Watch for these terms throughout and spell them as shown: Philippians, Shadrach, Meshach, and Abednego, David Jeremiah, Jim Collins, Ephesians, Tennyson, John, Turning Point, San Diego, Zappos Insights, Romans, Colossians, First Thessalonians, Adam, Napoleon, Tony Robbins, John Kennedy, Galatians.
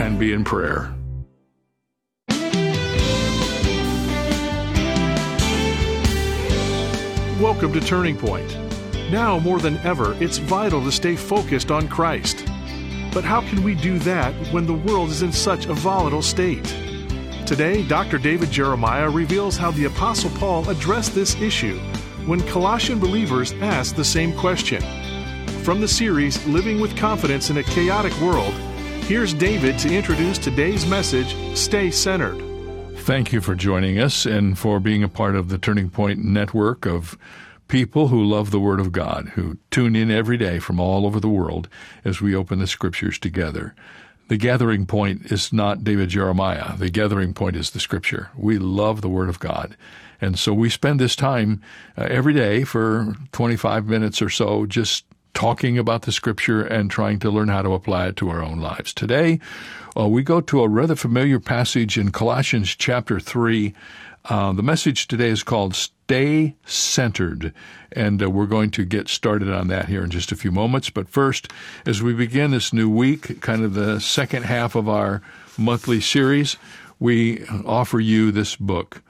and be in prayer. Welcome to Turning Point. Now more than ever, it's vital to stay focused on Christ. But how can we do that when the world is in such a volatile state? Today, Dr. David Jeremiah reveals how the Apostle Paul addressed this issue when Colossian believers asked the same question. From the series, Living with Confidence in a Chaotic World, here's David to introduce today's message, Stay Centered. Thank you for joining us and for being a part of the Turning Point network of people who love the Word of God, who tune in every day from all over the world as we open the Scriptures together. The gathering point is not David Jeremiah. The gathering point is the Scripture. We love the Word of God. And so we spend this time every day for 25 minutes or so just talking about the Scripture and trying to learn how to apply it to our own lives. Today, we go to a rather familiar passage in Colossians chapter 3. The message today is called Stay Centered, and we're going to get started on that here in just a few moments. But first, as we begin this new week, kind of the second half of our monthly series, we offer you this book.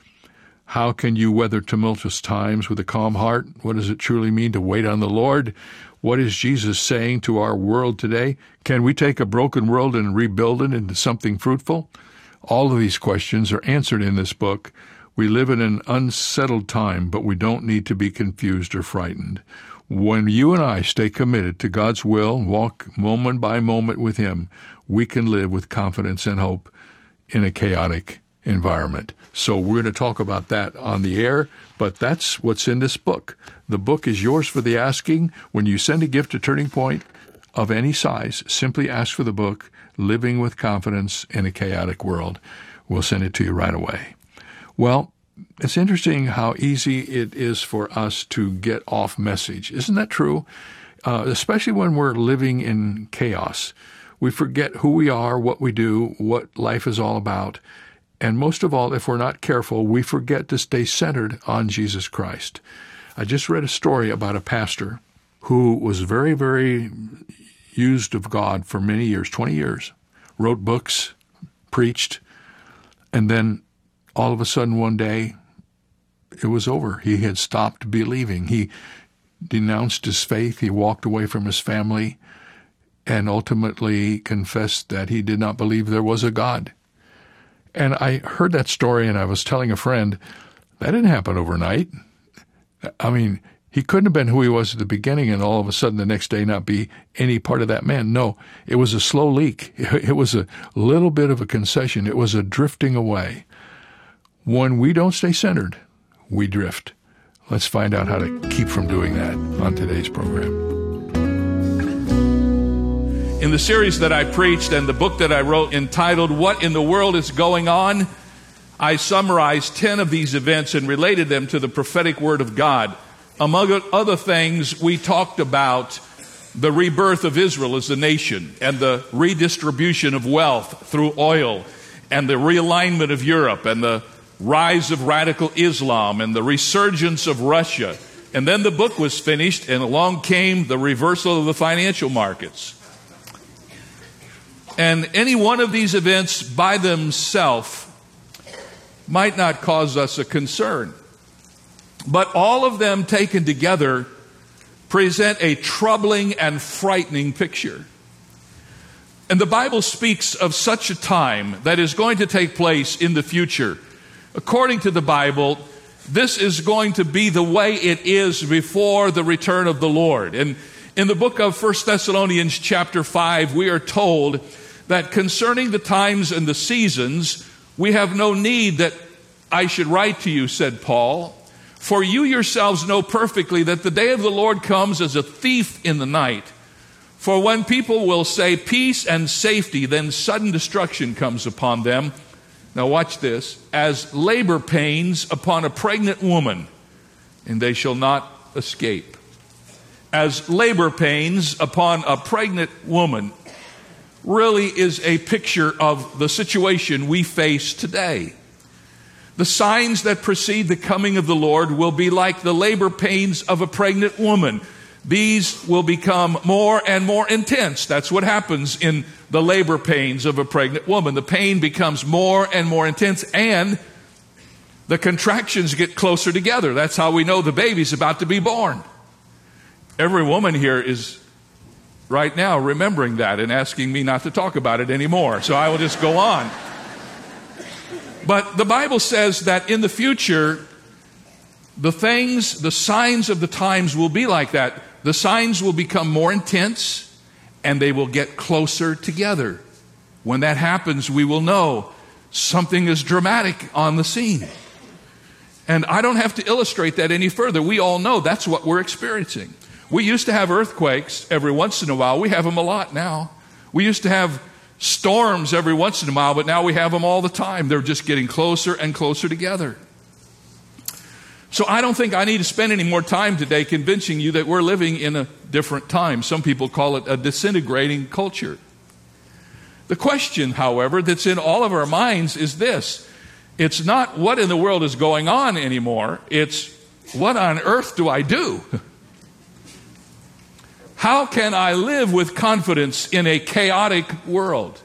How can you weather tumultuous times with a calm heart? What does it truly mean to wait on the Lord? What is Jesus saying to our world today? Can we take a broken world and rebuild it into something fruitful? All of these questions are answered in this book. We live in an unsettled time, but we don't need to be confused or frightened. When you and I stay committed to God's will, walk moment by moment with Him, we can live with confidence and hope in a chaotic environment. So we're going to talk about that on the air, but that's what's in this book. The book is yours for the asking. When you send a gift to Turning Point of any size, simply ask for the book, Living with Confidence in a Chaotic World. We'll send it to you right away. Well, it's interesting how easy it is for us to get off message. Isn't that true? Especially when we're living in chaos. We forget who we are, what we do, what life is all about. And most of all, if we're not careful, we forget to stay centered on Jesus Christ. I just read a story about a pastor who was very, very used of God for many years, 20 years, wrote books, preached, and then all of a sudden, one day, it was over. He had stopped believing. He denounced his faith. He walked away from his family and ultimately confessed that he did not believe there was a God. And I heard that story, and I was telling a friend, that didn't happen overnight. I mean, he couldn't have been who he was at the beginning and all of a sudden the next day not be any part of that man. No, it was a slow leak. It was a little bit of a concession. It was a drifting away. When we don't stay centered, we drift. Let's find out how to keep from doing that on today's program. In the series that I preached and the book that I wrote entitled, What in the World is Going On?, I summarized 10 of these events and related them to the prophetic word of God. Among other things, we talked about the rebirth of Israel as a nation and the redistribution of wealth through oil and the realignment of Europe and the rise of radical Islam and the resurgence of Russia. And then the book was finished, and along came the reversal of the financial markets. And any one of these events by themselves might not cause us a concern. But all of them taken together present a troubling and frightening picture. And the Bible speaks of such a time that is going to take place in the future. According to the Bible, this is going to be the way it is before the return of the Lord. And in the book of First Thessalonians chapter 5, we are told that concerning the times and the seasons, we have no need that I should write to you, said Paul, for you yourselves know perfectly that the day of the Lord comes as a thief in the night. For when people will say peace and safety, then sudden destruction comes upon them. Now watch this. As labor pains upon a pregnant woman, and they shall not escape. As labor pains upon a pregnant woman really is a picture of the situation we face today. The signs that precede the coming of the Lord will be like the labor pains of a pregnant woman. These will become more and more intense. That's what happens in the labor pains of a pregnant woman. The pain becomes more and more intense, and the contractions get closer together. That's how we know the baby's about to be born. Every woman here is right now remembering that and asking me not to talk about it anymore. So I will just go on. But the Bible says that in the future, the signs of the times will be like that. The signs will become more intense, and they will get closer together. When that happens, we will know something is dramatic on the scene. And I don't have to illustrate that any further. We all know that's what we're experiencing. We used to have earthquakes every once in a while. We have them a lot now. We used to have storms every once in a while, but now we have them all the time. They're just getting closer and closer together. So I don't think I need to spend any more time today convincing you that we're living in a different time. Some people call it a disintegrating culture. The question, however, that's in all of our minds is this. It's not what in the world is going on anymore. It's what on earth do I do? How can I live with confidence in a chaotic world?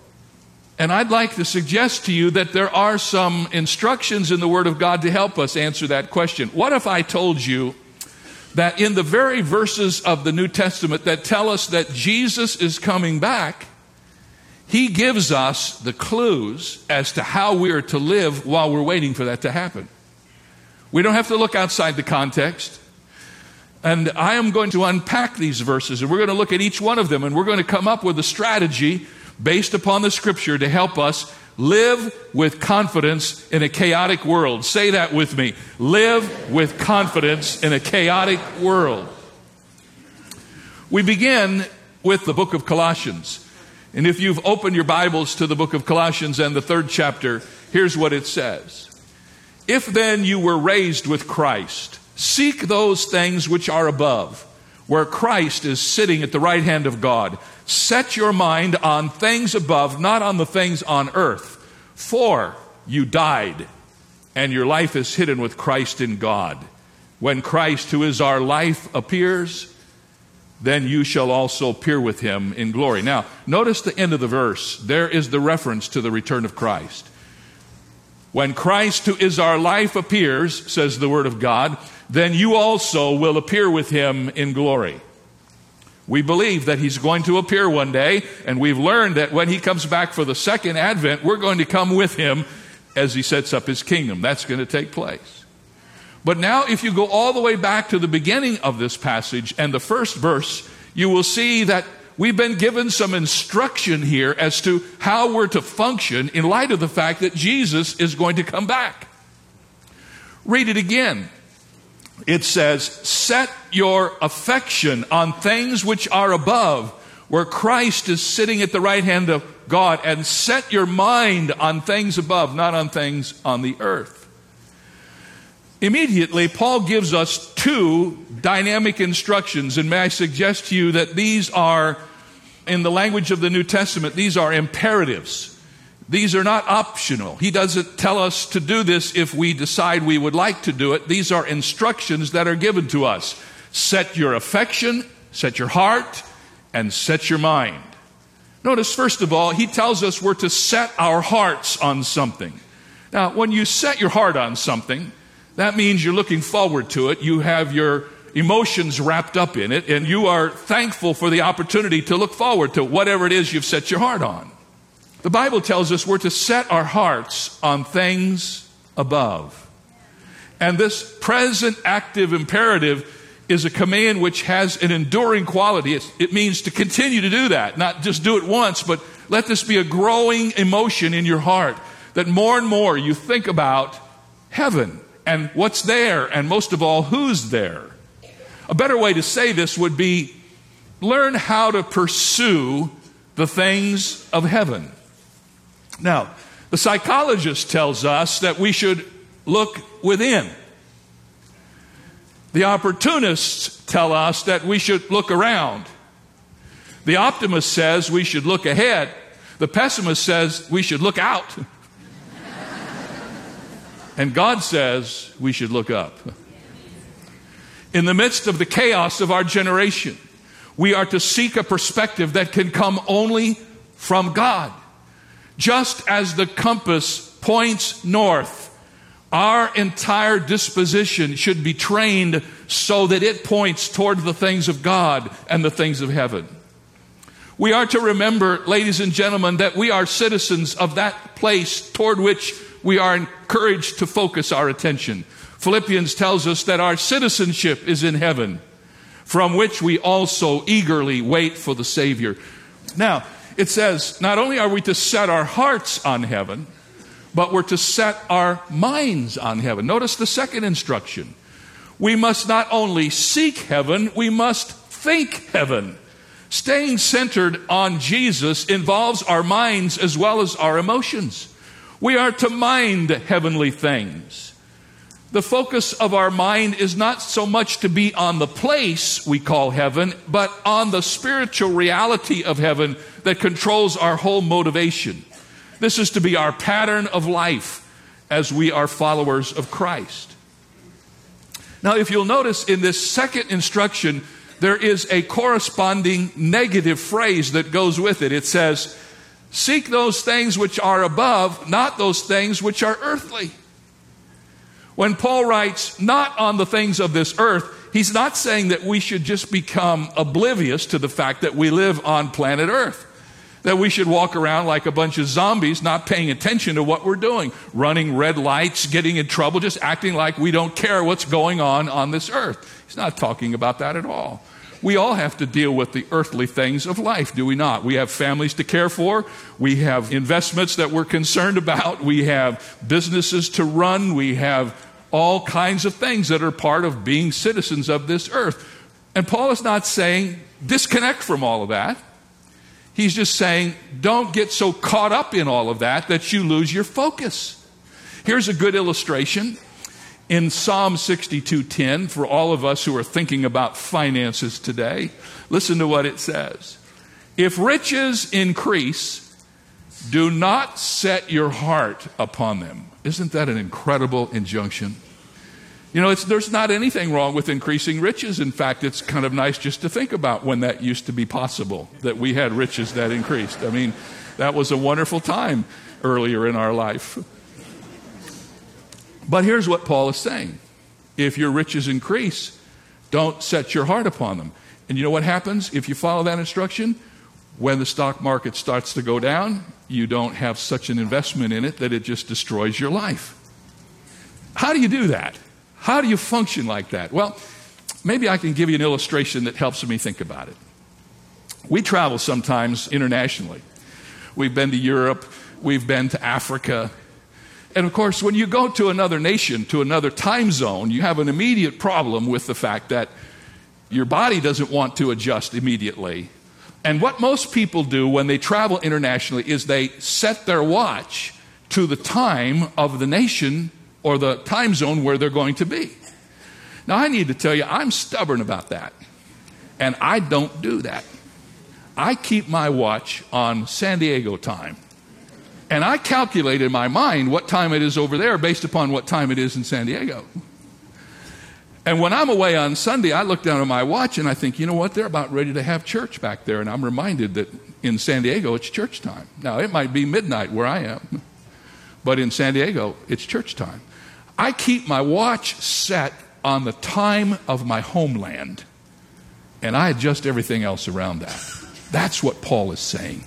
And I'd like to suggest to you that there are some instructions in the Word of God to help us answer that question. What if I told you that in the very verses of the New Testament that tell us that Jesus is coming back, He gives us the clues as to how we are to live while we're waiting for that to happen? We don't have to look outside the context. And I am going to unpack these verses, and we're going to look at each one of them, and we're going to come up with a strategy based upon the Scripture to help us live with confidence in a chaotic world. Say that with me. Live with confidence in a chaotic world. We begin with the book of Colossians. And if you've opened your Bibles to the book of Colossians and the 3rd chapter, here's what it says. If then you were raised with Christ, seek those things which are above, where Christ is sitting at the right hand of God. Set your mind on things above, not on the things on earth. For you died, and your life is hidden with Christ in God. When Christ, who is our life, appears, then you shall also appear with Him in glory. Now, notice the end of the verse. There is the reference to the return of Christ. When Christ, who is our life, appears, says the Word of God, then you also will appear with Him in glory. We believe that He's going to appear one day, and we've learned that when He comes back for the second advent, we're going to come with Him as He sets up His kingdom. That's going to take place. But now, if you go all the way back to the beginning of this passage and the first verse, you will see that we've been given some instruction here as to how we're to function in light of the fact that Jesus is going to come back. Read it again. It says, set your affection on things which are above, where Christ is sitting at the right hand of God, and set your mind on things above, not on things on the earth. Immediately, Paul gives us two dynamic instructions, and may I suggest to you that these are, in the language of the New Testament, these are imperatives. These are not optional. He doesn't tell us to do this if we decide we would like to do it. These are instructions that are given to us. Set your affection, set your heart, and set your mind. Notice, first of all, he tells us we're to set our hearts on something. Now, when you set your heart on something, that means you're looking forward to it. You have your emotions wrapped up in it, and you are thankful for the opportunity to look forward to whatever it is you've set your heart on. The Bible tells us we're to set our hearts on things above. And this present active imperative is a command which has an enduring quality. It means to continue to do that, not just do it once, but let this be a growing emotion in your heart that more and more you think about heaven and what's there, and most of all, who's there. A better way to say this would be learn how to pursue the things of heaven. Now, the psychologist tells us that we should look within. The opportunists tell us that we should look around. The optimist says we should look ahead. The pessimist says we should look out. And God says we should look up. In the midst of the chaos of our generation, we are to seek a perspective that can come only from God. Just as the compass points north, our entire disposition should be trained so that it points toward the things of God and the things of heaven. We are to remember, ladies and gentlemen, that we are citizens of that place toward which we are encouraged to focus our attention. Philippians tells us that our citizenship is in heaven, from which we also eagerly wait for the Savior. Now, it says, not only are we to set our hearts on heaven, but we're to set our minds on heaven. Notice the second instruction. We must not only seek heaven, we must think heaven. Staying centered on Jesus involves our minds as well as our emotions. We are to mind heavenly things. The focus of our mind is not so much to be on the place we call heaven, but on the spiritual reality of heaven that controls our whole motivation. This is to be our pattern of life as we are followers of Christ. Now, if you'll notice in this second instruction, there is a corresponding negative phrase that goes with it. It says, seek those things which are above, not those things which are earthly. When Paul writes, not on the things of this earth, he's not saying that we should just become oblivious to the fact that we live on planet Earth, that we should walk around like a bunch of zombies, not paying attention to what we're doing, running red lights, getting in trouble, just acting like we don't care what's going on this earth. He's not talking about that at all. We all have to deal with the earthly things of life, do we not? We have families to care for. We have investments that we're concerned about. We have businesses to run. We have all kinds of things that are part of being citizens of this earth. And Paul is not saying disconnect from all of that. He's just saying don't get so caught up in all of that that you lose your focus. Here's a good illustration. In Psalm 62:10, for all of us who are thinking about finances today, listen to what it says. If riches increase, do not set your heart upon them. Isn't that an incredible injunction? You know, there's not anything wrong with increasing riches. In fact, it's kind of nice just to think about when that used to be possible, that we had riches that increased. I mean, that was a wonderful time earlier in our life. But here's what Paul is saying. If your riches increase, don't set your heart upon them. And you know what happens if you follow that instruction? When the stock market starts to go down, you don't have such an investment in it that it just destroys your life. How do you do that? How do you function like that? Well, maybe I can give you an illustration that helps me think about it. We travel sometimes internationally. We've been to Europe. We've been to Africa. And of course, when you go to another nation, to another time zone, you have an immediate problem with the fact that your body doesn't want to adjust immediately. And what most people do when they travel internationally is they set their watch to the time of the nation or the time zone where they're going to be. Now, I need to tell you, I'm stubborn about that. And I don't do that. I keep my watch on San Diego time. And I calculate in my mind what time it is over there based upon what time it is in San Diego. And when I'm away on Sunday, I look down at my watch and I think, you know what, they're about ready to have church back there. And I'm reminded that in San Diego, it's church time. Now, it might be midnight where I am, but in San Diego, it's church time. I keep my watch set on the time of my homeland, and I adjust everything else around that. That's what Paul is saying.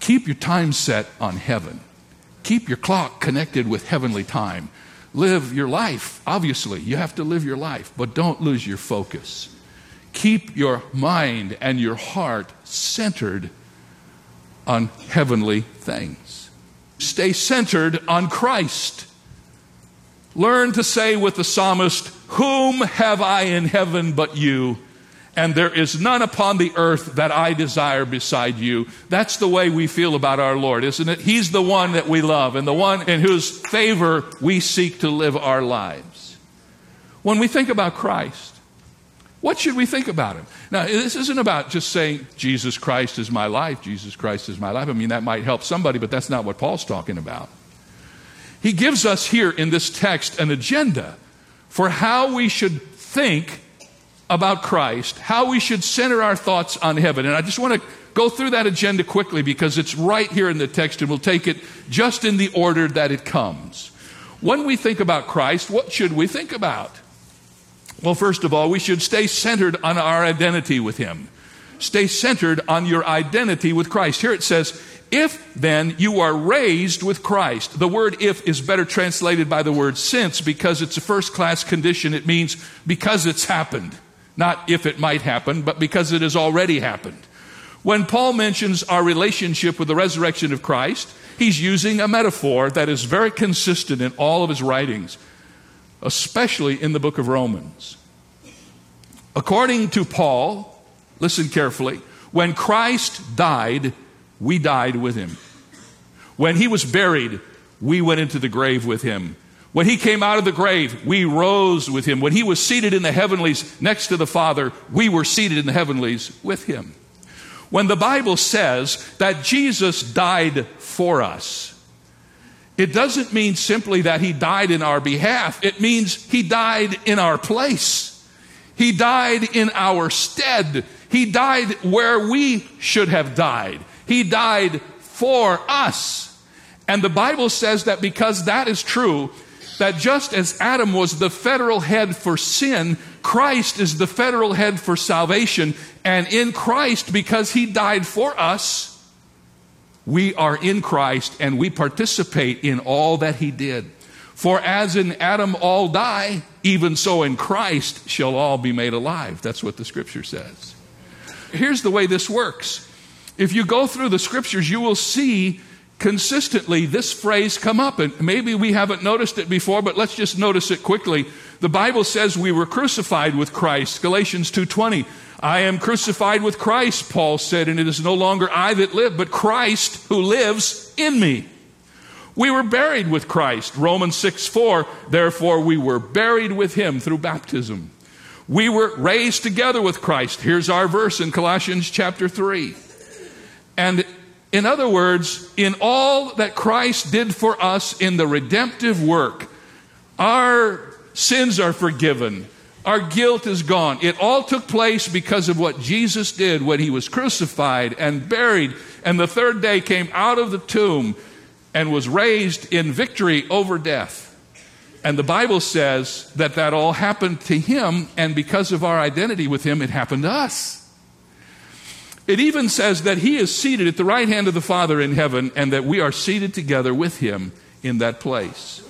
Keep your time set on heaven. Keep your clock connected with heavenly time. Live your life. Obviously, you have to live your life, but don't lose your focus. Keep your mind and your heart centered on heavenly things. Stay centered on Christ. Learn to say with the psalmist, "Whom have I in heaven but you? And there is none upon the earth that I desire beside you." That's the way we feel about our Lord, isn't it? He's the one that we love and the one in whose favor we seek to live our lives. When we think about Christ, what should we think about him? Now, this isn't about just saying, Jesus Christ is my life, Jesus Christ is my life. I mean, that might help somebody, but that's not what Paul's talking about. He gives us here in this text an agenda for how we should think about Christ, how we should center our thoughts on heaven. And I just want to go through that agenda quickly because it's right here in the text, and we'll take it just in the order that it comes. When we think about Christ, what should we think about? Well, first of all, we should stay centered on our identity with him. Stay centered on your identity with Christ. Here it says, if then you are raised with Christ. The word if is better translated by the word since because it's a first-class condition. It means because it's happened. Not if it might happen, but because it has already happened. When Paul mentions our relationship with the resurrection of Christ, he's using a metaphor that is very consistent in all of his writings, especially in the book of Romans. According to Paul, listen carefully, when Christ died, we died with him. When he was buried, we went into the grave with him. When he came out of the grave, we rose with him. When he was seated in the heavenlies next to the Father, we were seated in the heavenlies with him. When the Bible says that Jesus died for us, it doesn't mean simply that he died in our behalf. It means he died in our place. He died in our stead. He died where we should have died. He died for us. And the Bible says that because that is true, that just as Adam was the federal head for sin, Christ is the federal head for salvation. And in Christ, because he died for us, we are in Christ and we participate in all that he did. For as in Adam all die, even so in Christ shall all be made alive. That's what the scripture says. Here's the way this works. If you go through the scriptures, you will see consistently this phrase come up, and maybe we haven't noticed it before, but let's just notice it quickly. The Bible says we were crucified with Christ, Galatians 2:20. I am crucified with Christ, Paul said, and it is no longer I that live, but Christ who lives in me. We were buried with Christ, Romans 6:4. Therefore we were buried with him through baptism. We were raised together with Christ. Here's our verse in Colossians chapter 3. And in other words, in all that Christ did for us in the redemptive work, our sins are forgiven. Our guilt is gone. It all took place because of what Jesus did when he was crucified and buried, and the third day came out of the tomb and was raised in victory over death. And the Bible says that that all happened to him, and because of our identity with him, it happened to us. It even says that he is seated at the right hand of the Father in heaven and that we are seated together with him in that place.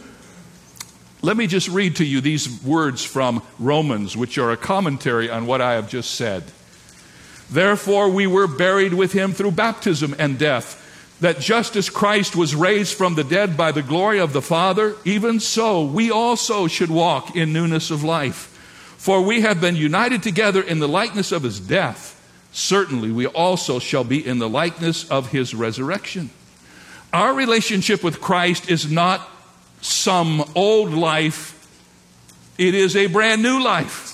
Let me just read to you these words from Romans, which are a commentary on what I have just said. Therefore we were buried with him through baptism and death, that just as Christ was raised from the dead by the glory of the Father, even so we also should walk in newness of life. For we have been united together in the likeness of his death. Certainly we also shall be in the likeness of his resurrection. Our relationship with Christ is not some old life. It is a brand new life.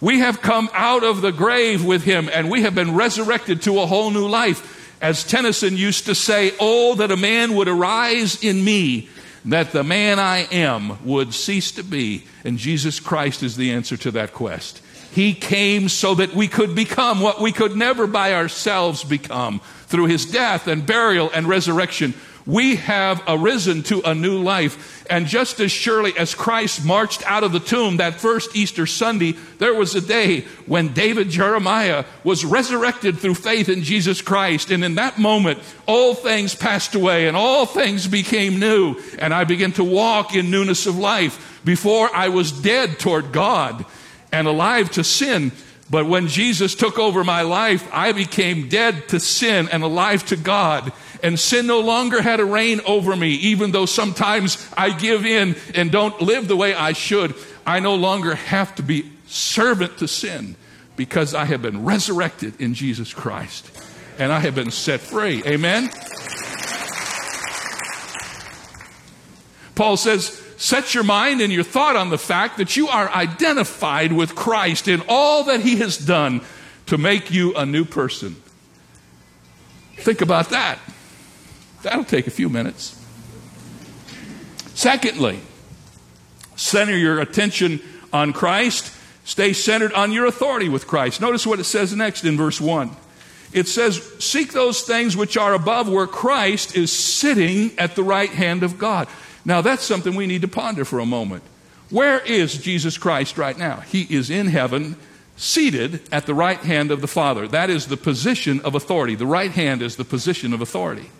We have come out of the grave with him, and we have been resurrected to a whole new life. As Tennyson used to say, "Oh, that a man would arise in me, that the man I am would cease to be." And Jesus Christ is the answer to that quest. He came so that we could become what we could never by ourselves become. Through his death and burial and resurrection, We have arisen to a new life. And just as surely as Christ marched out of the tomb that first Easter Sunday, there was a day when David Jeremiah was resurrected through faith in Jesus Christ. And in that moment, all things passed away and all things became new. And I began to walk in newness of life. Before I was dead toward God and alive to sin. But when Jesus took over my life, I became dead to sin and alive to God. And sin no longer had a reign over me, even though sometimes I give in and don't live the way I should. I no longer have to be servant to sin because I have been resurrected in Jesus Christ. And I have been set free. Amen? Paul says, set your mind and your thought on the fact that you are identified with Christ in all that he has done to make you a new person. Think about that. That'll take a few minutes. Secondly, center your attention on Christ. Stay centered on your authority with Christ. Notice what it says next in verse 1. It says, seek those things which are above where Christ is sitting at the right hand of God. Now that's something we need to ponder for a moment. Where is Jesus Christ right now? He is in heaven, seated at the right hand of the Father. That is the position of authority. The right hand is the position of authority.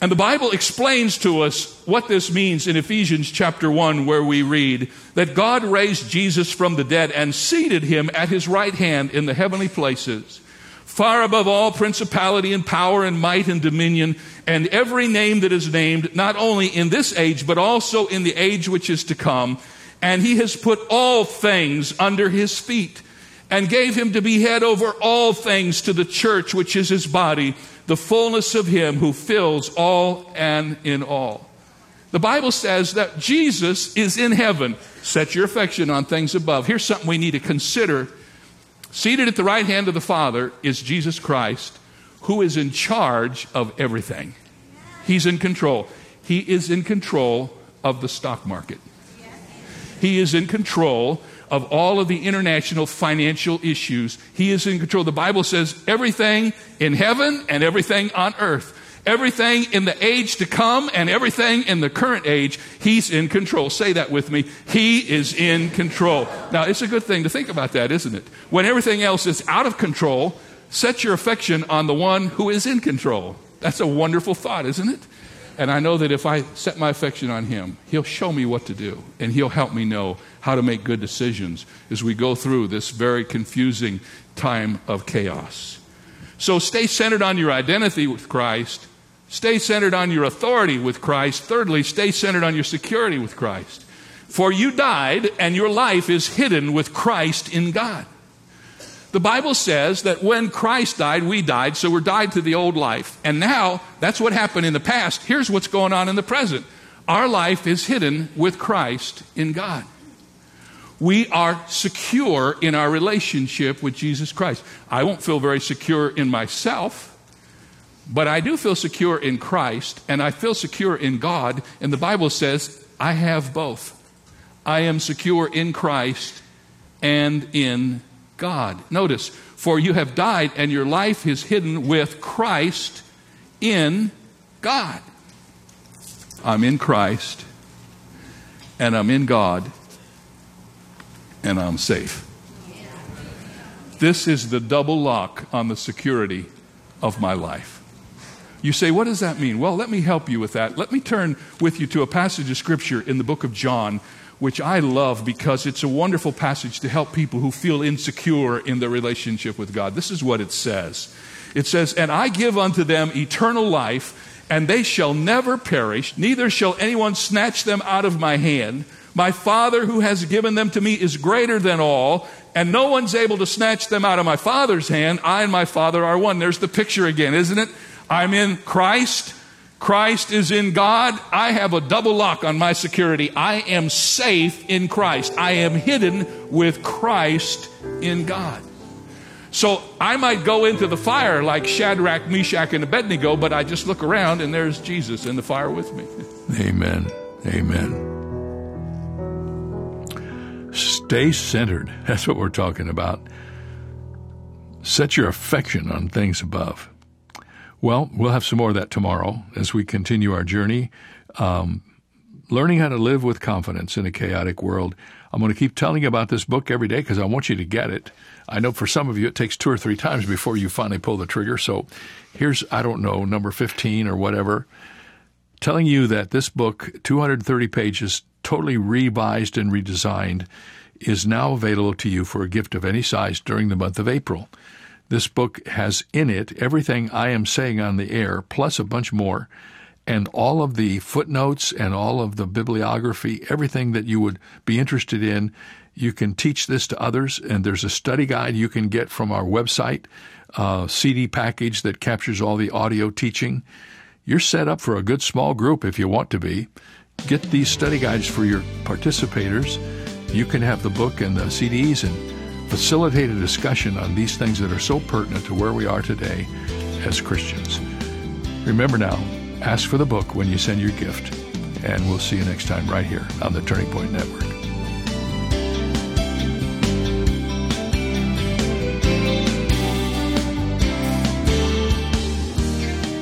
And the Bible explains to us what this means in Ephesians chapter 1, where we read that God raised Jesus from the dead and seated him at his right hand in the heavenly places, far above all principality and power and might and dominion and every name that is named, not only in this age, but also in the age which is to come. And he has put all things under his feet and gave him to be head over all things to the church, which is his body, the fullness of him who fills all and in all. The Bible says that Jesus is in heaven. Set your affection on things above. Here's something we need to consider. Seated at the right hand of the Father is Jesus Christ, who is in charge of everything. He's in control. He is in control of the stock market. He is in control of all of the international financial issues. He is in control. The Bible says everything in heaven and everything on earth. Everything in the age to come and everything in the current age, he's in control. Say that with me. He is in control. Now, it's a good thing to think about that, isn't it? When everything else is out of control, set your affection on the one who is in control. That's a wonderful thought, isn't it? And I know that if I set my affection on him, he'll show me what to do, and he'll help me know how to make good decisions as we go through this very confusing time of chaos. So stay centered on your identity with Christ. Stay centered on your authority with Christ. Thirdly, stay centered on your security with Christ. For you died, and your life is hidden with Christ in God. The Bible says that when Christ died, we died, so we're died to the old life. And now, that's what happened in the past. Here's what's going on in the present. Our life is hidden with Christ in God. We are secure in our relationship with Jesus Christ. I won't feel very secure in myself, but I do feel secure in Christ, and I feel secure in God. And the Bible says, I have both. I am secure in Christ and in God. Notice, for you have died, and your life is hidden with Christ in God. I'm in Christ, and I'm in God, and I'm safe. This is the double lock on the security of my life. You say, what does that mean? Well, let me help you with that. Let me turn with you to a passage of Scripture in the book of John, which I love because it's a wonderful passage to help people who feel insecure in their relationship with God. This is what it says. It says, and I give unto them eternal life, and they shall never perish, neither shall anyone snatch them out of my hand. My Father who has given them to me is greater than all, and no one's able to snatch them out of my Father's hand. I and my Father are one. There's the picture again, isn't it? I'm in Christ. Christ is in God. I have a double lock on my security. I am safe in Christ. I am hidden with Christ in God. So I might go into the fire like Shadrach, Meshach, and Abednego, but I just look around and there's Jesus in the fire with me. Amen. Amen. Stay centered. That's what we're talking about. Set your affection on things above. Well, we'll have some more of that tomorrow as we continue our journey, learning how to live with confidence in a chaotic world. I'm going to keep telling you about this book every day because I want you to get it. I know for some of you it takes 2 or 3 times before you finally pull the trigger. So here's, I don't know, number 15 or whatever, telling you that this book, 230 pages, totally revised and redesigned, is now available to you for a gift of any size during the month of April. This book has in it everything I am saying on the air, plus a bunch more, and all of the footnotes and all of the bibliography, everything that you would be interested in. You can teach this to others, and there's a study guide you can get from our website, a CD package that captures all the audio teaching. You're set up for a good small group if you want to be. Get these study guides for your participators. You can have the book and the CDs and facilitate a discussion on these things that are so pertinent to where we are today as Christians. Remember now, ask for the book when you send your gift, and we'll see you next time right here on the Turning Point Network.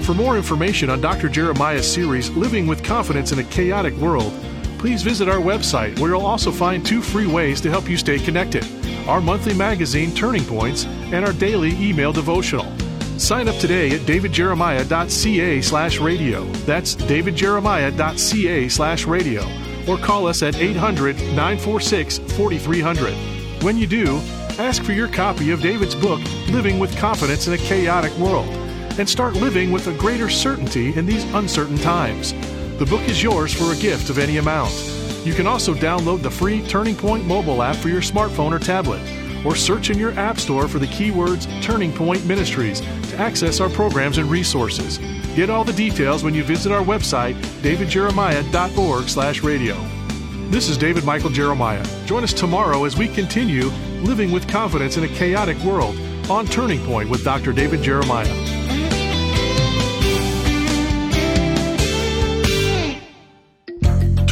For more information on Dr. Jeremiah's series, Living with Confidence in a Chaotic World, please visit our website, where you'll also find 2 free ways to help you stay connected: our monthly magazine, Turning Points, and our daily email devotional. Sign up today at davidjeremiah.ca/radio. That's davidjeremiah.ca/radio. Or call us at 800-946-4300. When you do, ask for your copy of David's book, Living with Confidence in a Chaotic World, and start living with a greater certainty in these uncertain times. The book is yours for a gift of any amount. You can also download the free Turning Point mobile app for your smartphone or tablet, or search in your app store for the keywords Turning Point Ministries to access our programs and resources. Get all the details when you visit our website, davidjeremiah.org/radio. This is David Michael Jeremiah. Join us tomorrow as we continue living with confidence in a chaotic world on Turning Point with Dr. David Jeremiah.